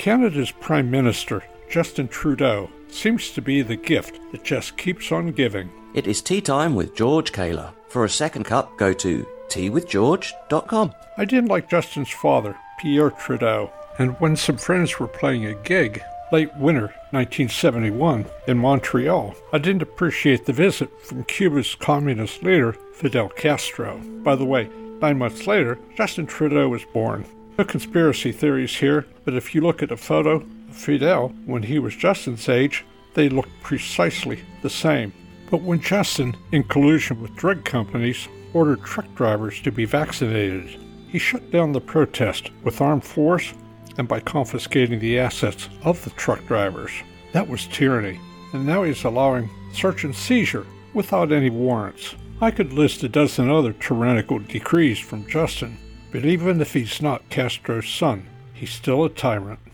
Canada's Prime Minister, Justin Trudeau, seems to be the gift that just keeps on giving. It is tea time with George Kaler. For a second cup, go to teawithgeorge.com. I didn't like Justin's father, Pierre Trudeau, and when some friends were playing a gig late winter 1971 in Montreal, I didn't appreciate the visit from Cuba's communist leader, Fidel Castro. By the way, 9 months later, Justin Trudeau was born. No conspiracy theories here, but if you look at a photo of Fidel when he was Justin's age, they look precisely the same. But when Justin, in collusion with drug companies, ordered truck drivers to be vaccinated, he shut down the protest with armed force and by confiscating the assets of the truck drivers. That was tyranny, and now he's allowing search and seizure without any warrants. I could list a dozen other tyrannical decrees from Justin, but even if he's not Castro's son, he's still a tyrant.